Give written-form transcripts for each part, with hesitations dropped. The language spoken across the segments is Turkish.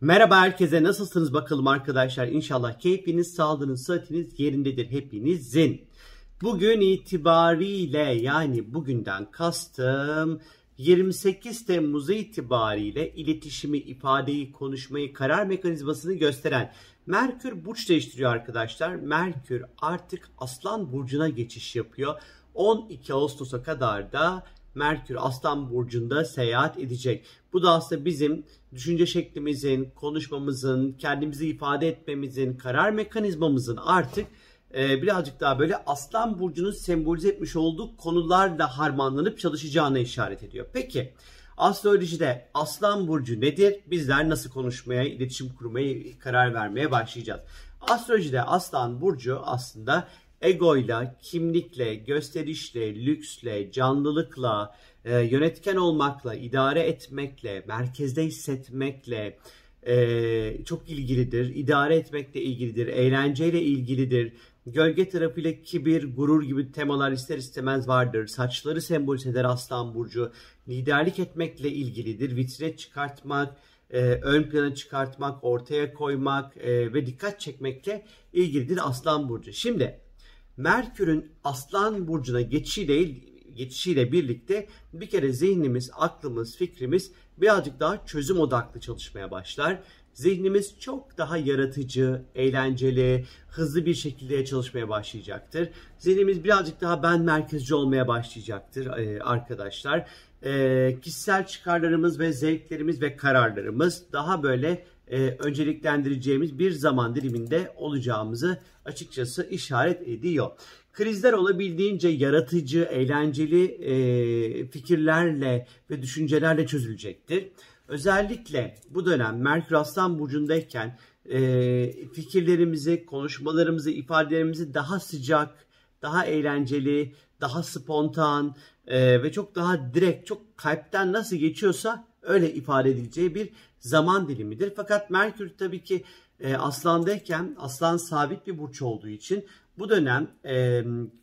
Merhaba herkese, nasılsınız bakalım arkadaşlar? İnşallah keyfiniz, sağlığınız, sıhhatiniz yerindedir hepinizin. Bugün itibariyle, yani bugünden kastım 28 Temmuz itibariyle iletişimi, ifadeyi, konuşmayı, karar mekanizmasını gösteren Merkür burç değiştiriyor arkadaşlar. Merkür artık Aslan burcuna geçiş yapıyor. 12 Ağustos'a kadar da Merkür Aslan burcunda seyahat edecek. Bu da aslında bizim düşünce şeklimizin, konuşmamızın, kendimizi ifade etmemizin, karar mekanizmamızın artık birazcık daha böyle Aslan burcunun sembolize etmiş olduğu konularla harmanlanıp çalışacağına işaret ediyor. Peki astrolojide Aslan burcu nedir? Bizler nasıl konuşmaya, iletişim kurmaya, karar vermeye başlayacağız? Astrolojide Aslan burcu aslında egoyla, kimlikle, gösterişle, lüksle, canlılıkla, yönetken olmakla, idare etmekle, merkezde hissetmekle çok ilgilidir. İdare etmekle ilgilidir, eğlenceyle ilgilidir. Gölge tarafıyla kibir, gurur gibi temalar ister istemez vardır. Saçları sembolize eder Aslan burcu. Liderlik etmekle ilgilidir. Vitrine çıkartmak, ön plana çıkartmak, ortaya koymak ve dikkat çekmekle ilgilidir Aslan burcu. Şimdi Merkür'ün Aslan burcuna geçişiyle birlikte bir kere zihnimiz, aklımız, fikrimiz birazcık daha çözüm odaklı çalışmaya başlar. Zihnimiz çok daha yaratıcı, eğlenceli, hızlı bir şekilde çalışmaya başlayacaktır. Zihnimiz birazcık daha ben merkezci olmaya başlayacaktır arkadaşlar. Kişisel çıkarlarımız ve zevklerimiz ve kararlarımız daha böyle önceliklendireceğimiz bir zaman diliminde olacağımızı açıkçası işaret ediyor. Krizler olabildiğince yaratıcı, eğlenceli fikirlerle ve düşüncelerle çözülecektir. Özellikle bu dönem Merkür Aslan burcundayken fikirlerimizi, konuşmalarımızı, ifadelerimizi daha sıcak, daha eğlenceli, daha spontan ve çok daha direkt, çok kalpten nasıl geçiyorsa öyle ifade edileceği bir zaman dilimidir. Fakat Merkür tabii ki Aslan'dayken, Aslan sabit bir burç olduğu için bu dönem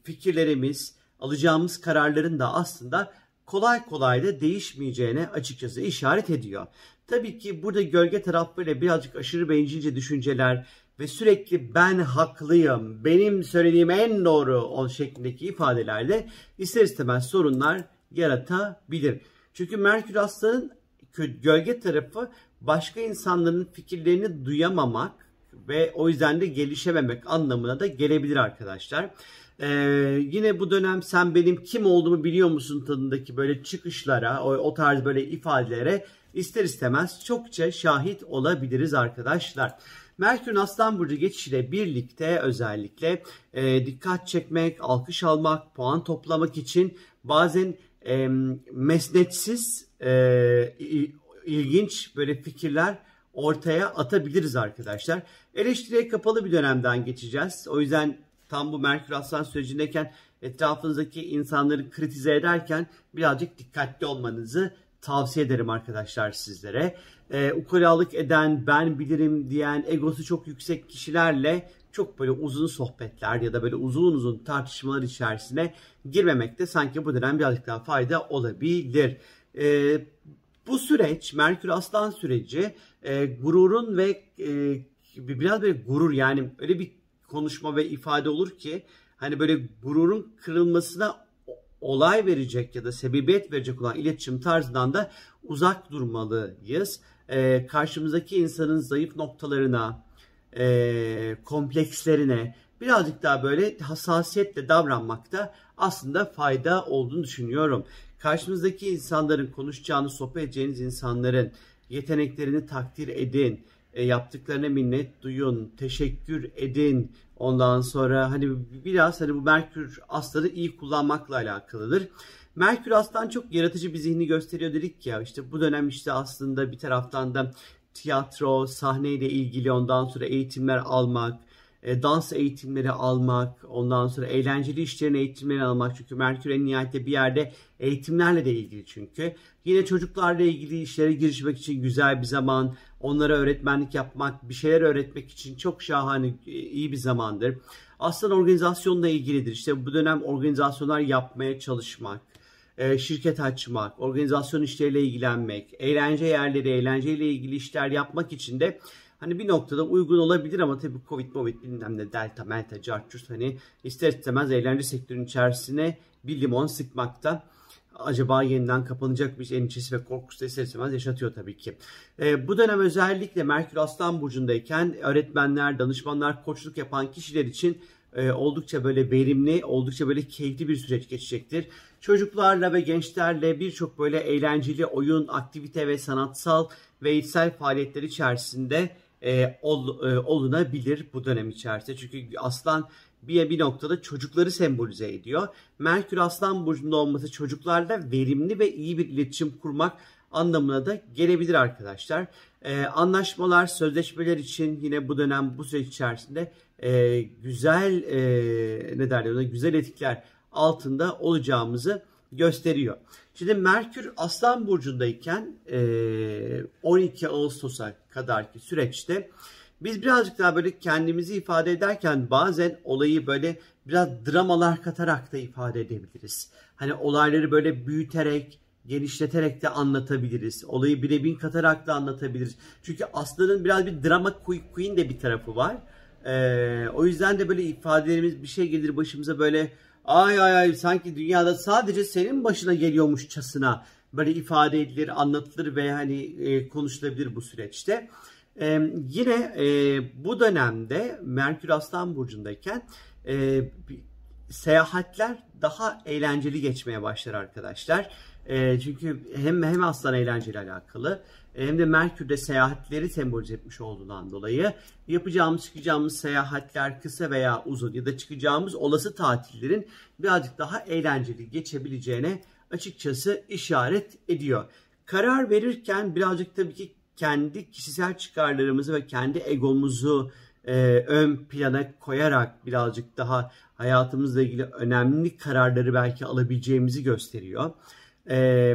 fikirlerimiz, alacağımız kararların da aslında kolay kolay da değişmeyeceğine açıkçası işaret ediyor. Tabii ki burada gölge taraf böyle birazcık aşırı bencilce düşünceler ve sürekli ben haklıyım, benim söylediğim en doğru o şeklindeki ifadelerle ister istemez sorunlar yaratabilir. Çünkü Merkür Aslan'ın gölge tarafı başka insanların fikirlerini duyamamak ve o yüzden de gelişememek anlamına da gelebilir arkadaşlar. Yine bu dönem sen benim kim olduğumu biliyor musun tadındaki böyle çıkışlara, o tarz böyle ifadelere ister istemez çokça şahit olabiliriz arkadaşlar. Merkür'ün Aslan burcu geçişiyle birlikte özellikle dikkat çekmek, alkış almak, puan toplamak için bazen mesnetsiz, ilginç böyle fikirler ortaya atabiliriz arkadaşlar. Eleştiriye kapalı bir dönemden geçeceğiz. O yüzden tam bu Merkür Aslan sürecindeyken etrafınızdaki insanları kritize ederken birazcık dikkatli olmanızı tavsiye ederim arkadaşlar sizlere. Ukalalık eden, ben bilirim diyen, egosu çok yüksek kişilerle çok böyle uzun sohbetler ya da böyle uzun tartışmalar içerisine girmemekte sanki bu dönem birazcık daha fayda olabilir. Bu süreç, Merkür Aslan süreci gururun ve biraz böyle gurur, yani öyle bir konuşma ve ifade olur ki hani böyle gururun kırılmasına olay verecek ya da sebebiyet verecek olan iletişim tarzından da uzak durmalıyız. Karşımızdaki insanın zayıf noktalarına, komplekslerine birazcık daha böyle hassasiyetle davranmakta aslında fayda olduğunu düşünüyorum. Karşınızdaki insanların konuşacağını, sohbet edeceğiniz insanların yeteneklerini takdir edin. Yaptıklarına minnet duyun, teşekkür edin. Ondan sonra hani biraz bu Merkür Aslan'ı iyi kullanmakla alakalıdır. Merkür Aslan çok yaratıcı bir zihni gösteriyor dedik ya, işte bu dönem işte aslında bir taraftan da tiyatro, sahneyle ilgili ondan sonra eğitimler almak, dans eğitimleri almak, ondan sonra eğlenceli işlerin eğitimlerini almak. Çünkü Merkür en nihayetinde bir yerde eğitimlerle de ilgili çünkü. Yine çocuklarla ilgili işlere girişmek için güzel bir zaman. Onlara öğretmenlik yapmak, bir şeyler öğretmek için çok şahane, iyi bir zamandır. Aslan organizasyonla ilgilidir. İşte bu dönem organizasyonlar yapmaya çalışmak. şirket açmak, organizasyon işleriyle ilgilenmek, eğlence yerleri, eğlenceyle ilgili işler yapmak için de hani bir noktada uygun olabilir ama tabii Covid bilmem ne delta, melta, cartçurt hani ister istemez eğlence sektörünün içerisine bir limon sıkmakta. Acaba yeniden kapanacak bir endişesi ve korkusu da ister istemez yaşatıyor tabii ki. Bu dönem özellikle Merkür Aslan Burcu'ndayken öğretmenler, danışmanlar, koçluk yapan kişiler için oldukça böyle verimli, oldukça böyle keyifli bir süreç geçecektir. Çocuklarla ve gençlerle birçok böyle eğlenceli oyun, aktivite ve sanatsal ve içsel faaliyetler içerisinde olunabilir bu dönem içerisinde. Çünkü aslan bir noktada çocukları sembolize ediyor. Merkür Aslan Burcu'nda olması çocuklarla verimli ve iyi bir iletişim kurmak anlamına da gelebilir arkadaşlar. Anlaşmalar, sözleşmeler için yine bu dönem, bu süreç içerisinde güzel güzel etkiler altında olacağımızı gösteriyor. Şimdi Merkür Aslan Burcu'ndayken 12 Ağustos'a kadarki süreçte biz birazcık daha böyle kendimizi ifade ederken bazen olayı böyle biraz dramalar katarak da ifade edebiliriz. Hani olayları böyle büyüterek, genişleterek de anlatabiliriz. Olayı bire bin katarak da anlatabiliriz. Çünkü aslanın biraz bir drama queen de bir tarafı var. O yüzden de böyle ifadelerimiz bir şey gelir başımıza böyle ay sanki dünyada sadece senin başına geliyormuşçasına böyle ifade edilir, anlatılır ve hani konuşulabilir bu süreçte. Yine bu dönemde Merkür Aslan Burcu'ndayken seyahatler daha eğlenceli geçmeye başlar arkadaşlar. Çünkü hem aslan eğlenceyle alakalı hem de Merkür'de seyahatleri sembolize etmiş olduğundan dolayı yapacağımız, çıkacağımız seyahatler kısa veya uzun ya da çıkacağımız olası tatillerin birazcık daha eğlenceli geçebileceğine açıkçası işaret ediyor. Karar verirken birazcık tabii ki kendi kişisel çıkarlarımızı ve kendi egomuzu ön plana koyarak birazcık daha hayatımızla ilgili önemli kararları belki alabileceğimizi gösteriyor.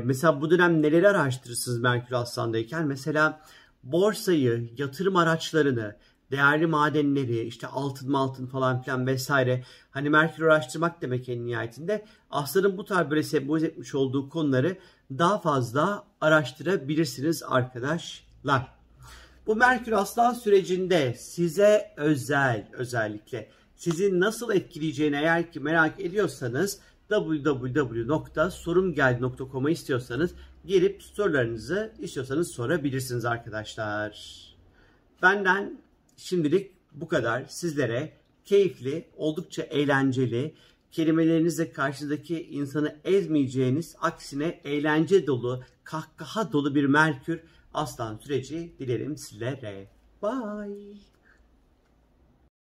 Mesela bu dönem neleri araştırırsınız Merkür Aslan'dayken? Mesela borsayı, yatırım araçlarını, değerli madenleri, işte altın falan filan vesaire. Hani Merkür araştırmak demek en nihayetinde. Aslan'ın bu tarz böyle sembolize etmiş olduğu konuları daha fazla araştırabilirsiniz arkadaşlar. Bu Merkür Aslan sürecinde size özellikle sizi nasıl etkileyeceğini eğer ki merak ediyorsanız www.sorumgeldi.com'a istiyorsanız girip sorularınızı istiyorsanız sorabilirsiniz arkadaşlar. Benden şimdilik bu kadar. Sizlere keyifli, oldukça eğlenceli, kelimelerinizle karşınızdaki insanı ezmeyeceğiniz, aksine eğlence dolu, kahkaha dolu bir Merkür Aslan süreci dilerim sizlere. Bye.